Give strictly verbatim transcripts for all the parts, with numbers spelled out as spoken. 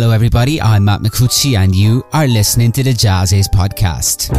Hello everybody, I'm Matt McCucci and you are listening to the JAZZIZ podcast.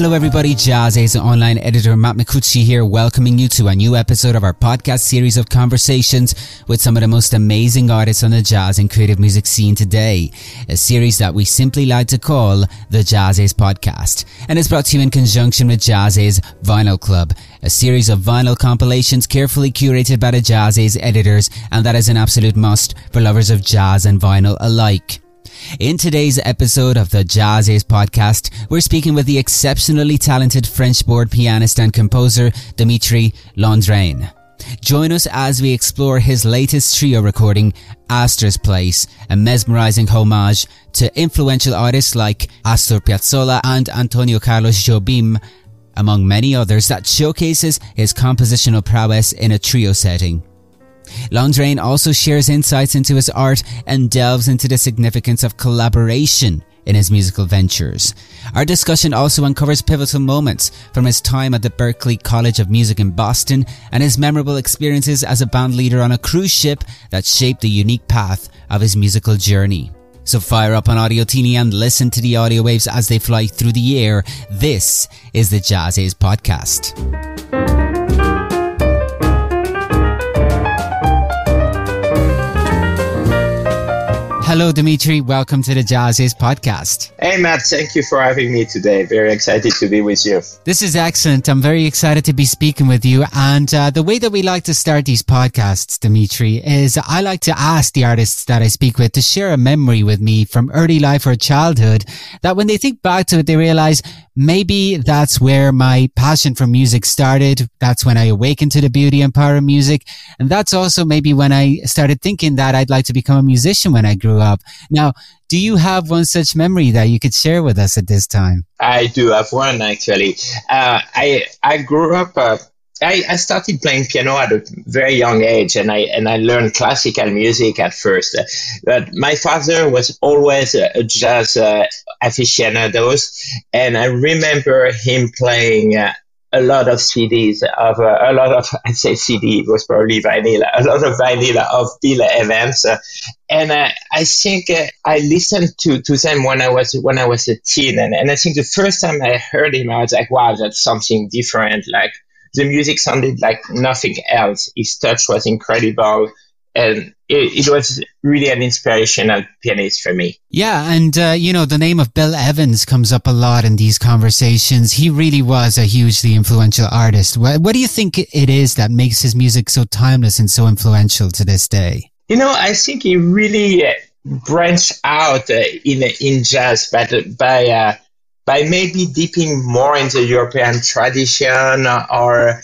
Hello everybody, JAZZIZ online editor Matt McCucci here, welcoming you to a new episode of our podcast series of conversations with some of the most amazing artists on the jazz and creative music scene today, a series that we simply like to call the JAZZIZ podcast. And it's brought to you in conjunction with JAZZIZ Vinyl Club, a series of vinyl compilations carefully curated by the JAZZIZ editors, and that is an absolute must for lovers of jazz and vinyl alike. In today's episode of the JAZZIZ podcast, we're speaking with the exceptionally talented French-born pianist and composer Dimitri Landrain. Join us as we explore his latest trio recording, Astor's Place, a mesmerizing homage to influential artists like Astor Piazzolla and Antonio Carlos Jobim, among many others, that showcases his compositional prowess in a trio setting. Landrain also shares insights into his art and delves into the significance of collaboration in his musical ventures. Our discussion also uncovers pivotal moments from his time at the Berklee College of Music in Boston and his memorable experiences as a band leader on a cruise ship that shaped the unique path of his musical journey. So fire up an Audiotini and listen to the audio waves as they fly through the air. This is the JAZZIZ podcast. Hello, Dimitri. Welcome to the JAZZIZ podcast. Hey, Matt. Thank you for having me today. Very excited to be with you. This is excellent. I'm very excited to be speaking with you. And uh, the way that we like to start these podcasts, Dimitri, is I like to ask the artists that I speak with to share a memory with me from early life or childhood that when they think back to it, they realize maybe that's where my passion for music started. That's when I awakened to the beauty and power of music. And that's also maybe when I started thinking that I'd like to become a musician when I grew up. Now, do you have one such memory that you could share with us at this time? I do have one, actually. Uh, I I grew up, uh, I, I started playing piano at a very young age, and I and I learned classical music at first. Uh, but my father was always a, a jazz uh, aficionados, and I remember him playing uh, a lot of C Ds of uh, a lot of I say C D it was probably vinyl a lot of vinyl of Bill Evans, uh, and uh, I think uh, I listened to, to them when I was when I was a teen, and, and I think the first time I heard him I was like, wow, that's something different. Like the music sounded like nothing else. His touch was incredible. And it, it was really an inspirational pianist for me. Yeah, and uh, you know, the name of Bill Evans comes up a lot in these conversations. He really was a hugely influential artist. What, what do you think it is that makes his music so timeless and so influential to this day? You know, I think he really uh, branched out uh, in in jazz, but by, by, uh, by maybe dipping more into European tradition or...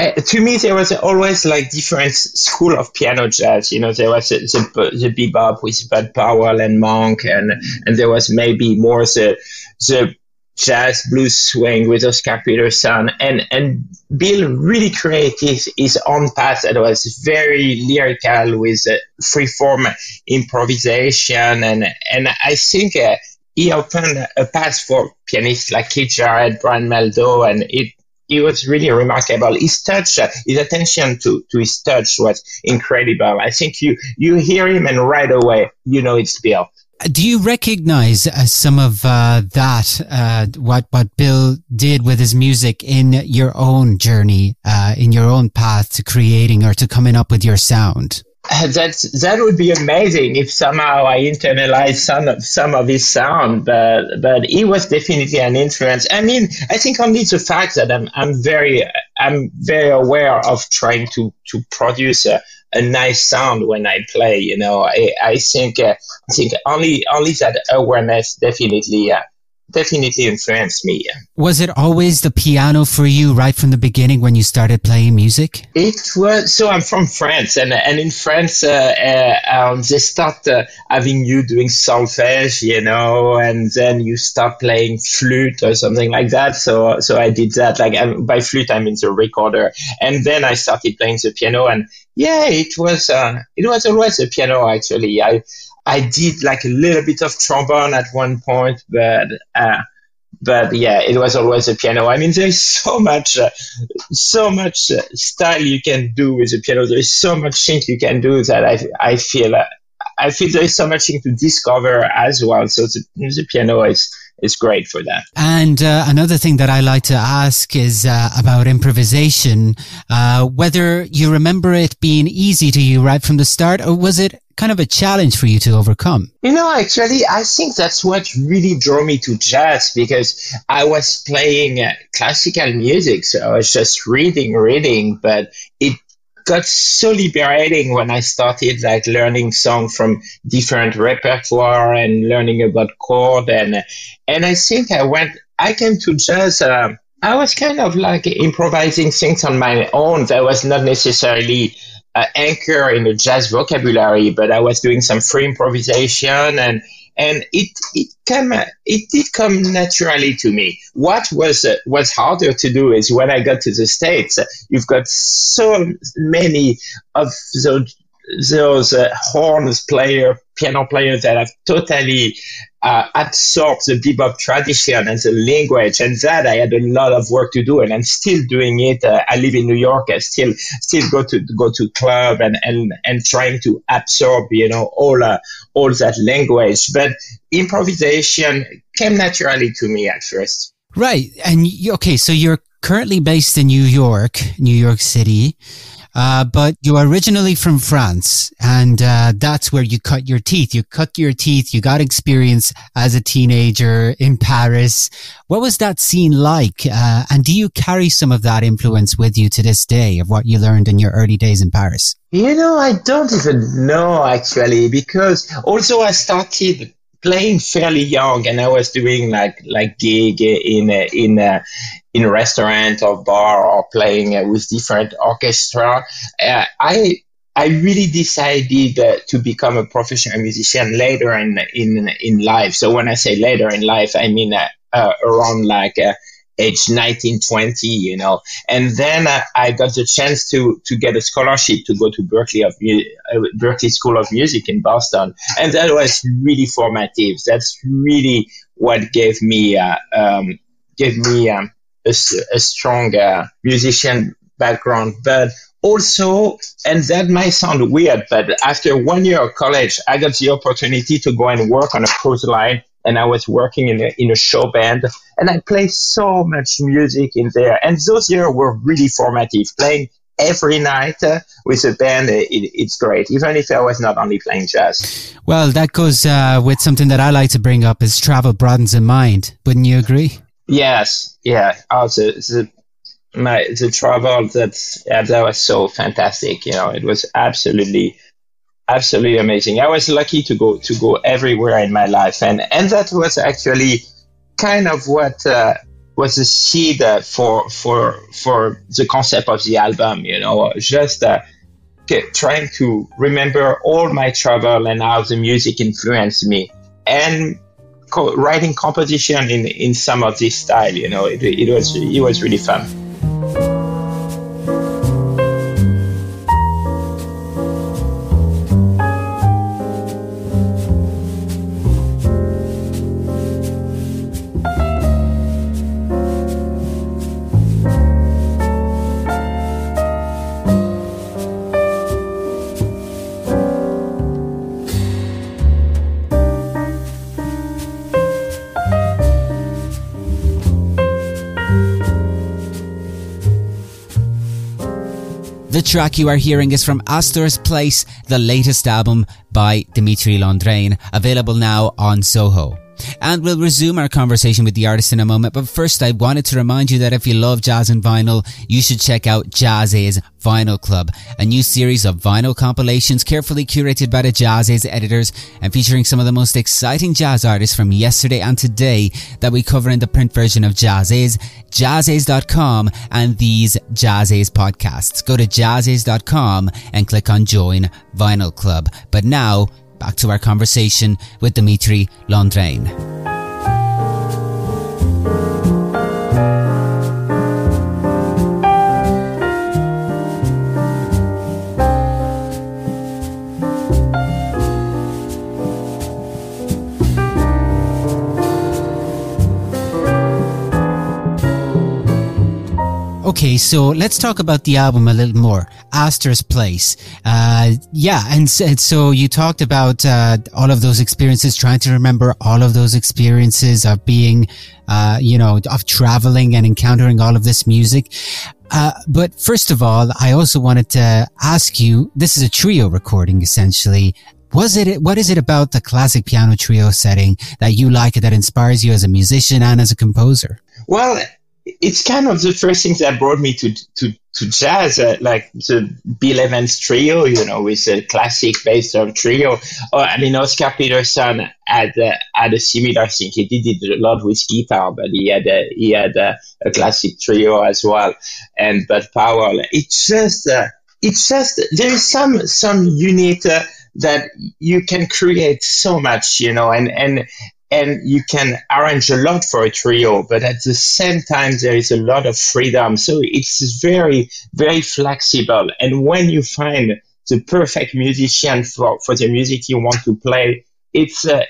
Uh, to me, there was always like different school of piano jazz. You know, there was the, the, the bebop with Bud Powell and Monk, and and there was maybe more the the jazz blues swing with Oscar Peterson. And and Bill really created his own path that was very lyrical with uh, freeform improvisation, and and I think. Uh, he opened a path for pianists like Keith Jarrett, Brad Mehldau, and it. It was really remarkable. His touch, his attention to, to his touch was incredible. I think you, you hear him and right away, you know it's Bill. Do you recognize uh, some of uh, that, uh, what, what Bill did with his music in your own journey, uh, in your own path to creating or to coming up with your sound? Uh, that's, that would be amazing if somehow I internalized some of, some of his sound, but but he was definitely an influence. I mean, I think only the fact that I'm I'm very I'm very aware of trying to to produce a, a nice sound when I play. You know, I I think uh, I think only only that awareness definitely. Uh, Definitely influenced me. Yeah. Was it always the piano for you right from the beginning when you started playing music? It was. So I'm from France, and and in France, uh, uh, um, they start uh, having you doing solfège, you know, and then you start playing flute or something like that. So so I did that. Like I'm, by flute, I mean the recorder, and then I started playing the piano, and Yeah, it was uh, it was always a piano actually. I I did like a little bit of trombone at one point, but uh, but yeah, it was always a piano. I mean, there's so much uh, so much uh, style you can do with the piano. There's so much thing you can do that I I feel uh, I feel there's so much thing to discover as well. So the, the piano is. It's great for that. And uh, another thing that I like to ask is uh, about improvisation, uh, whether you remember it being easy to you right from the start, or was it kind of a challenge for you to overcome? You know, actually, I think that's what really drew me to jazz, because I was playing classical music, so I was just reading, reading, but it got so liberating when I started like learning songs from different repertoire and learning about chord, and and I think I went I came to jazz uh, I was kind of like improvising things on my own that was not necessarily uh, anchored in the jazz vocabulary, but I was doing some free improvisation, and and it it came it did come naturally to me. What was uh, was harder to do is when I got to the States, you've got so many of those those uh, horns player, piano players that have totally uh, absorbed the bebop tradition and the language, and that I had a lot of work to do, and I'm still doing it. Uh, I live in New York. I still still go to go to club and and and trying to absorb, you know, all uh, all that language. But improvisation came naturally to me at first. Right, and you, okay, so you're currently based in New York, New York City. Uh, but you are originally from France, and uh, that's where you cut your teeth. You cut your teeth. You got experience as a teenager in Paris. What was that scene like? Uh, and do you carry some of that influence with you to this day of what you learned in your early days in Paris? You know, I don't even know, actually, because also I started playing fairly young, and I was doing like like gig in a, in a, in a restaurant or bar, or playing uh, with different orchestra. Uh, I I really decided uh, to become a professional musician later in in in life. So when I say later in life, I mean uh, uh, around like uh, age nineteen, twenty, you know. And then uh, I got the chance to to get a scholarship to go to Berklee of Mu- uh, Berklee School of Music in Boston, and that was really formative. That's really what gave me uh, um gave me um, a, a strong uh, musician background, but also, and that might sound weird, but after one year of college, I got the opportunity to go and work on a cruise line, and I was working in a, in a show band, and I played so much music in there, and those years were really formative, playing every night uh, with a band. It, it's great, even if I was not only playing jazz. Well, that goes uh, with something that I like to bring up is travel broadens the mind, wouldn't you agree? Yes, yeah. Oh, the the, my, the travel that yeah, that was so fantastic. You know, it was absolutely, absolutely amazing. I was lucky to go to go everywhere in my life, and and that was actually kind of what uh, was the seed uh, for for for the concept of the album. You know, just uh, get, trying to remember all my travel and how the music influenced me, and Co- writing composition in, in some of this style, you know, it, it was it was really fun. The track you are hearing is from Astor's Place, the latest album by Dimitri Landrain, available now on Soho. And we'll resume our conversation with the artist in a moment, but first I wanted to remind you that if you love jazz and vinyl, you should check out JAZZIZ Vinyl Club, a new series of vinyl compilations carefully curated by the JAZZIZ editors and featuring some of the most exciting jazz artists from yesterday and today that we cover in the print version of JAZZIZ, jazz iz dot com, and these JAZZIZ podcasts. Go to jazz iz dot com and click on Join Vinyl Club. But now, back to our conversation with Dimitri Landrain. so let's talk about the album a little more. Astor's Place. Uh, yeah, and so, and so you talked about uh, all of those experiences, trying to remember all of those experiences of being, uh, you know, of traveling and encountering all of this music. Uh, but first of all, I also wanted to ask you, this is a trio recording, essentially. Was it, what is it about the classic piano trio setting that you like, that inspires you as a musician and as a composer? Well, it's kind of the first thing that brought me to, to, to jazz, uh, like the Bill Evans trio, you know, with a classic bass drum trio. Oh, I mean, Oscar Peterson had, uh, had a similar thing. He did it a lot with guitar, but he had a, he had a, a classic trio as well. And Bud Powell, it's just, uh, it's just, there is some, some unit, uh, that you can create so much, you know, and, and, and you can arrange a lot for a trio, but at the same time, there is a lot of freedom. So it's very, very flexible. And when you find the perfect musician for, for the music you want to play, it's, uh,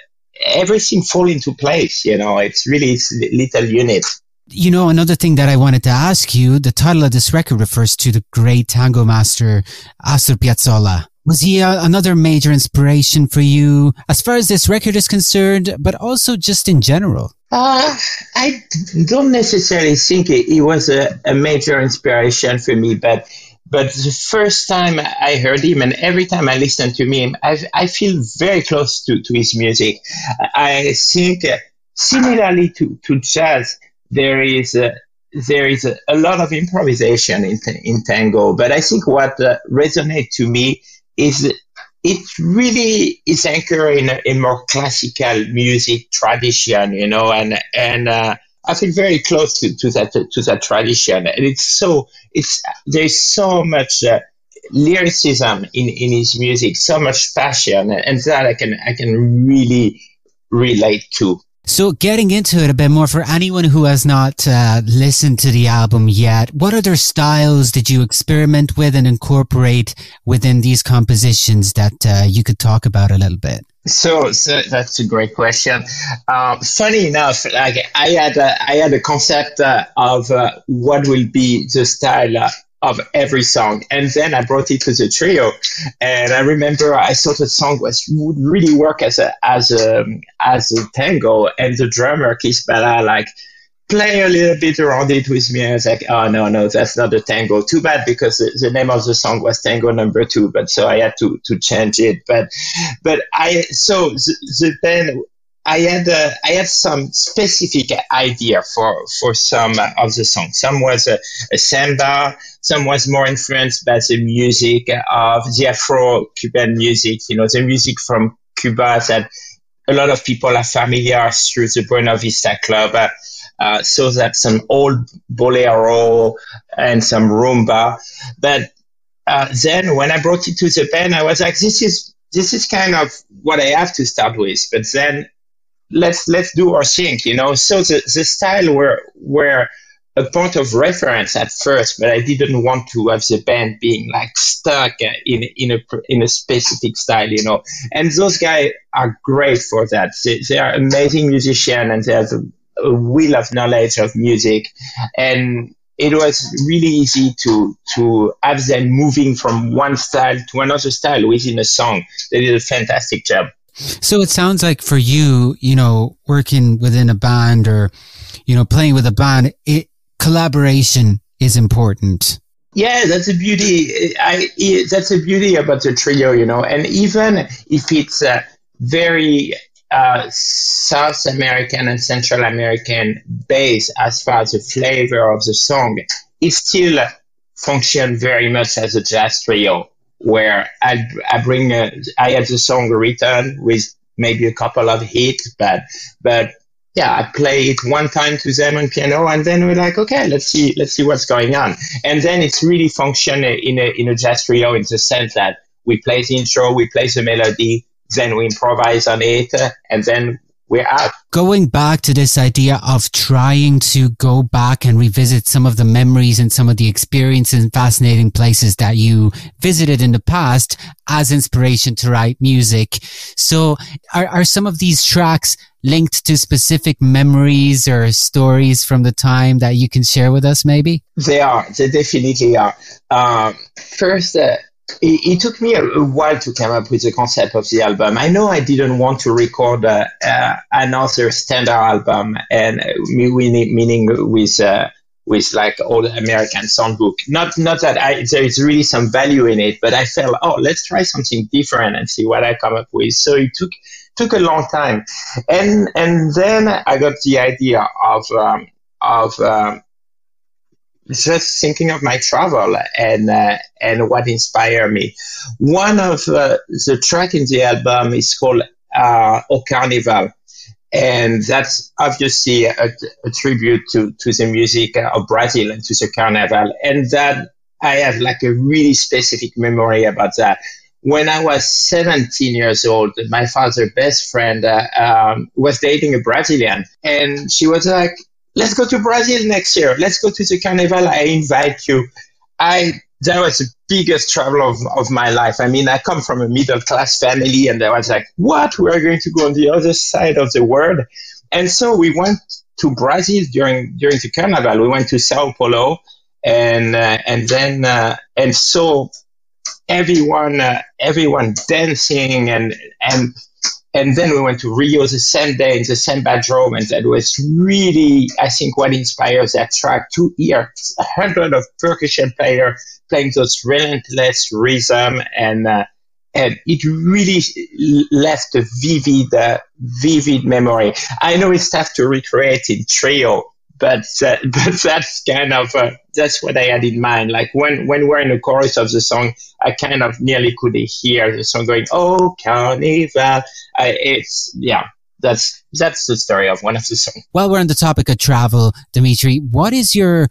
everything falls into place, you know, it's really, it's little units. You know, another thing that I wanted to ask you, the title of this record refers to the great tango master, Astor Piazzolla. Was he uh, another major inspiration for you as far as this record is concerned, but also just in general? Uh, I don't necessarily think he was a, a major inspiration for me, but but the first time I heard him and every time I listen to him, I, I feel very close to, to his music. I think uh, similarly to, to jazz, there is a... Uh, there is a, a lot of improvisation in, in tango, but I think what uh, resonates to me is it really is anchored in, in more classical music tradition, you know, and and uh, I feel very close to, to that to that tradition, and it's so it's there's so much uh, lyricism in, in his music, so much passion, and that I can I can really relate to. So getting into it a bit more, for anyone who has not uh, listened to the album yet, what other styles did you experiment with and incorporate within these compositions that uh, you could talk about a little bit? So, so that's a great question. Um, funny enough, like I had a, I had a concept uh, of uh, what will be the style uh, of every song. And then I brought it to the trio. And I remember I thought the song was would really work as a as a as a tango. And the drummer Keith Balla like play a little bit around it with me. I was like, oh no, no, that's not a tango. Too bad, because the, the name of the song was Tango Number Two, but so I had to, to change it. But but I so the, the band I had uh, I had some specific idea for, for some of the songs. Some was a, a samba, some was more influenced by the music of the Afro-Cuban music, you know, the music from Cuba that a lot of people are familiar through the Buena Vista Club. Uh, uh, so that's some old bolero and some rumba. But uh, then when I brought it to the band, I was like, this is this is kind of what I have to start with. But then let's let's do our thing, you know. So the, the style were were a point of reference at first, but I didn't want to have the band being like stuck in in a in a specific style, you know. And those guys are great for that. They, they are amazing musicians, and they have a, a wheel of knowledge of music. And it was really easy to to have them moving from one style to another style within a song. They did a fantastic job. So it sounds like for you, you know, working within a band or, you know, playing with a band, it, collaboration is important. Yeah, that's a beauty. I, it, that's a beauty about the trio, you know, and even if it's uh, very uh, South American and Central American base as far as the flavor of the song, it still functions very much as a jazz trio, where I, I bring, a, I had the song written with maybe a couple of hits, but, but yeah, I play it one time to them on piano, and then we're like, okay, let's see, let's see what's going on. And then it's really function in a, in a jazz trio in the sense that we play the intro, we play the melody, then we improvise on it, and then we're out. Going back to this idea of trying to go back and revisit some of the memories and some of the experiences and fascinating places that you visited in the past as inspiration to write music. So are, are some of these tracks linked to specific memories or stories from the time that you can share with us, maybe? They are. They definitely are. Um, first, uh, It, it took me a, a while to come up with the concept of the album. I know I didn't want to record uh, uh, another standard album, and uh, meaning with uh, with like old American songbook. Not not that I, there is really some value in it, but I felt, oh, let's try something different and see what I come up with. So it took took a long time, and and then I got the idea of um, of. Um, just thinking of my travel and uh, and what inspired me. One of uh, the track in the album is called uh, O Carnaval, and that's obviously a, a tribute to, to the music of Brazil and to the Carnaval. And that I have like a really specific memory about that. When I was seventeen years old, my father's best friend uh, um, was dating a Brazilian, and she was like, let's go to Brazil next year. Let's go to the Carnival. I invite you. I that was the biggest travel of, of my life. I mean, I come from a middle-class family, and I was like, what? We are going to go on the other side of the world? And so we went to Brazil during during the Carnival. We went to Sao Paulo, and uh, and then uh, and so everyone uh, everyone dancing and and. And then we went to Rio the same day in the same bedroom, and that was really, I think, what inspires that track to hear a hundred of percussion players playing those relentless rhythm, and uh, and it really left a vivid, uh, vivid memory. I know it's tough to recreate in trio, but uh, but that's kind of uh, that's what I had in mind. Like when when we're in the chorus of the song, I kind of nearly could hear the song going, "Oh, Carnival." I, it's, yeah, that's that's the story of one of the songs. While we're on the topic of travel, Dimitri, what is your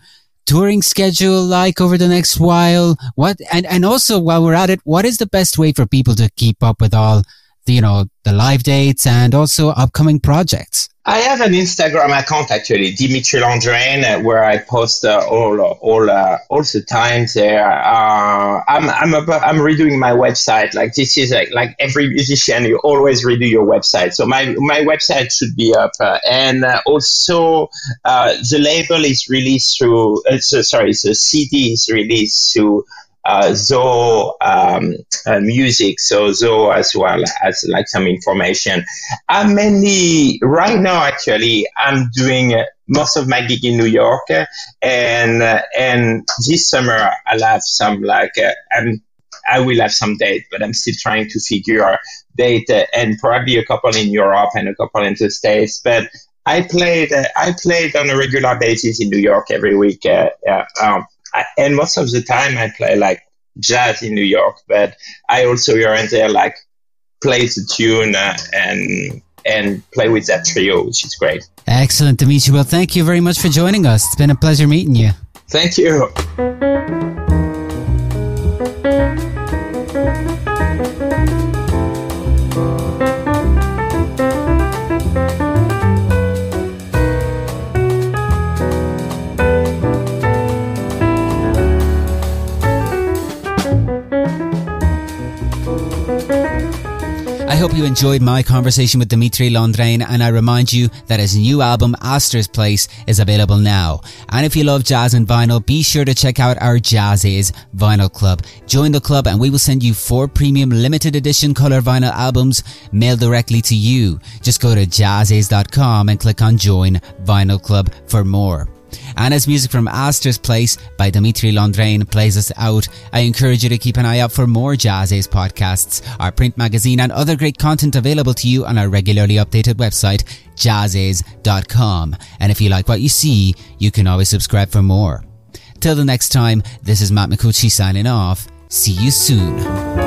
touring schedule like over the next while? What and, and also, while we're at it, what is the best way for people to keep up with all the, you know, the live dates and also upcoming projects? I have an Instagram account, actually, Dimitri Landrain, where I post uh, all all uh, all the time there. Uh, I'm I'm about, I'm redoing my website. Like this is like, like every musician, you always redo your website. So my my website should be up, uh, and uh, also uh, the label is released through. Uh, so, sorry, the C D is released through. Uh, Zoho um, uh, Music, so Zoho as well as like some information. I'm mainly, right now actually, I'm doing uh, most of my gig in New York, uh, and uh, and this summer I'll have some like, uh, I'm, I will have some date, but I'm still trying to figure date, uh, and probably a couple in Europe and a couple in the States, but I played, uh, I played on a regular basis in New York every week, uh, uh, um, I, and most of the time I play like jazz in New York, but I also here and there like play the tune uh, and and play with that trio, which is great. Excellent, Dimitri. Well, thank you very much for joining us. It's been a pleasure meeting you. Thank you. I hope you enjoyed my conversation with Dimitri Landrain, and I remind you that his new album Astor's Place is available now. And if you love jazz and vinyl, be sure to check out our JAZZIZ Vinyl Club. Join the club and we will send you four premium limited edition colour vinyl albums mailed directly to you. Just go to jazziz dot com and click on Join Vinyl Club for more. And as music from Astor's Place by Dimitri Landrain plays us out, I encourage you to keep an eye out for more JAZZIZ podcasts, our print magazine and other great content available to you on our regularly updated website, jazziz dot com. And if you like what you see, you can always subscribe for more. Till the next time, this is Matt McCucci signing off. See you soon.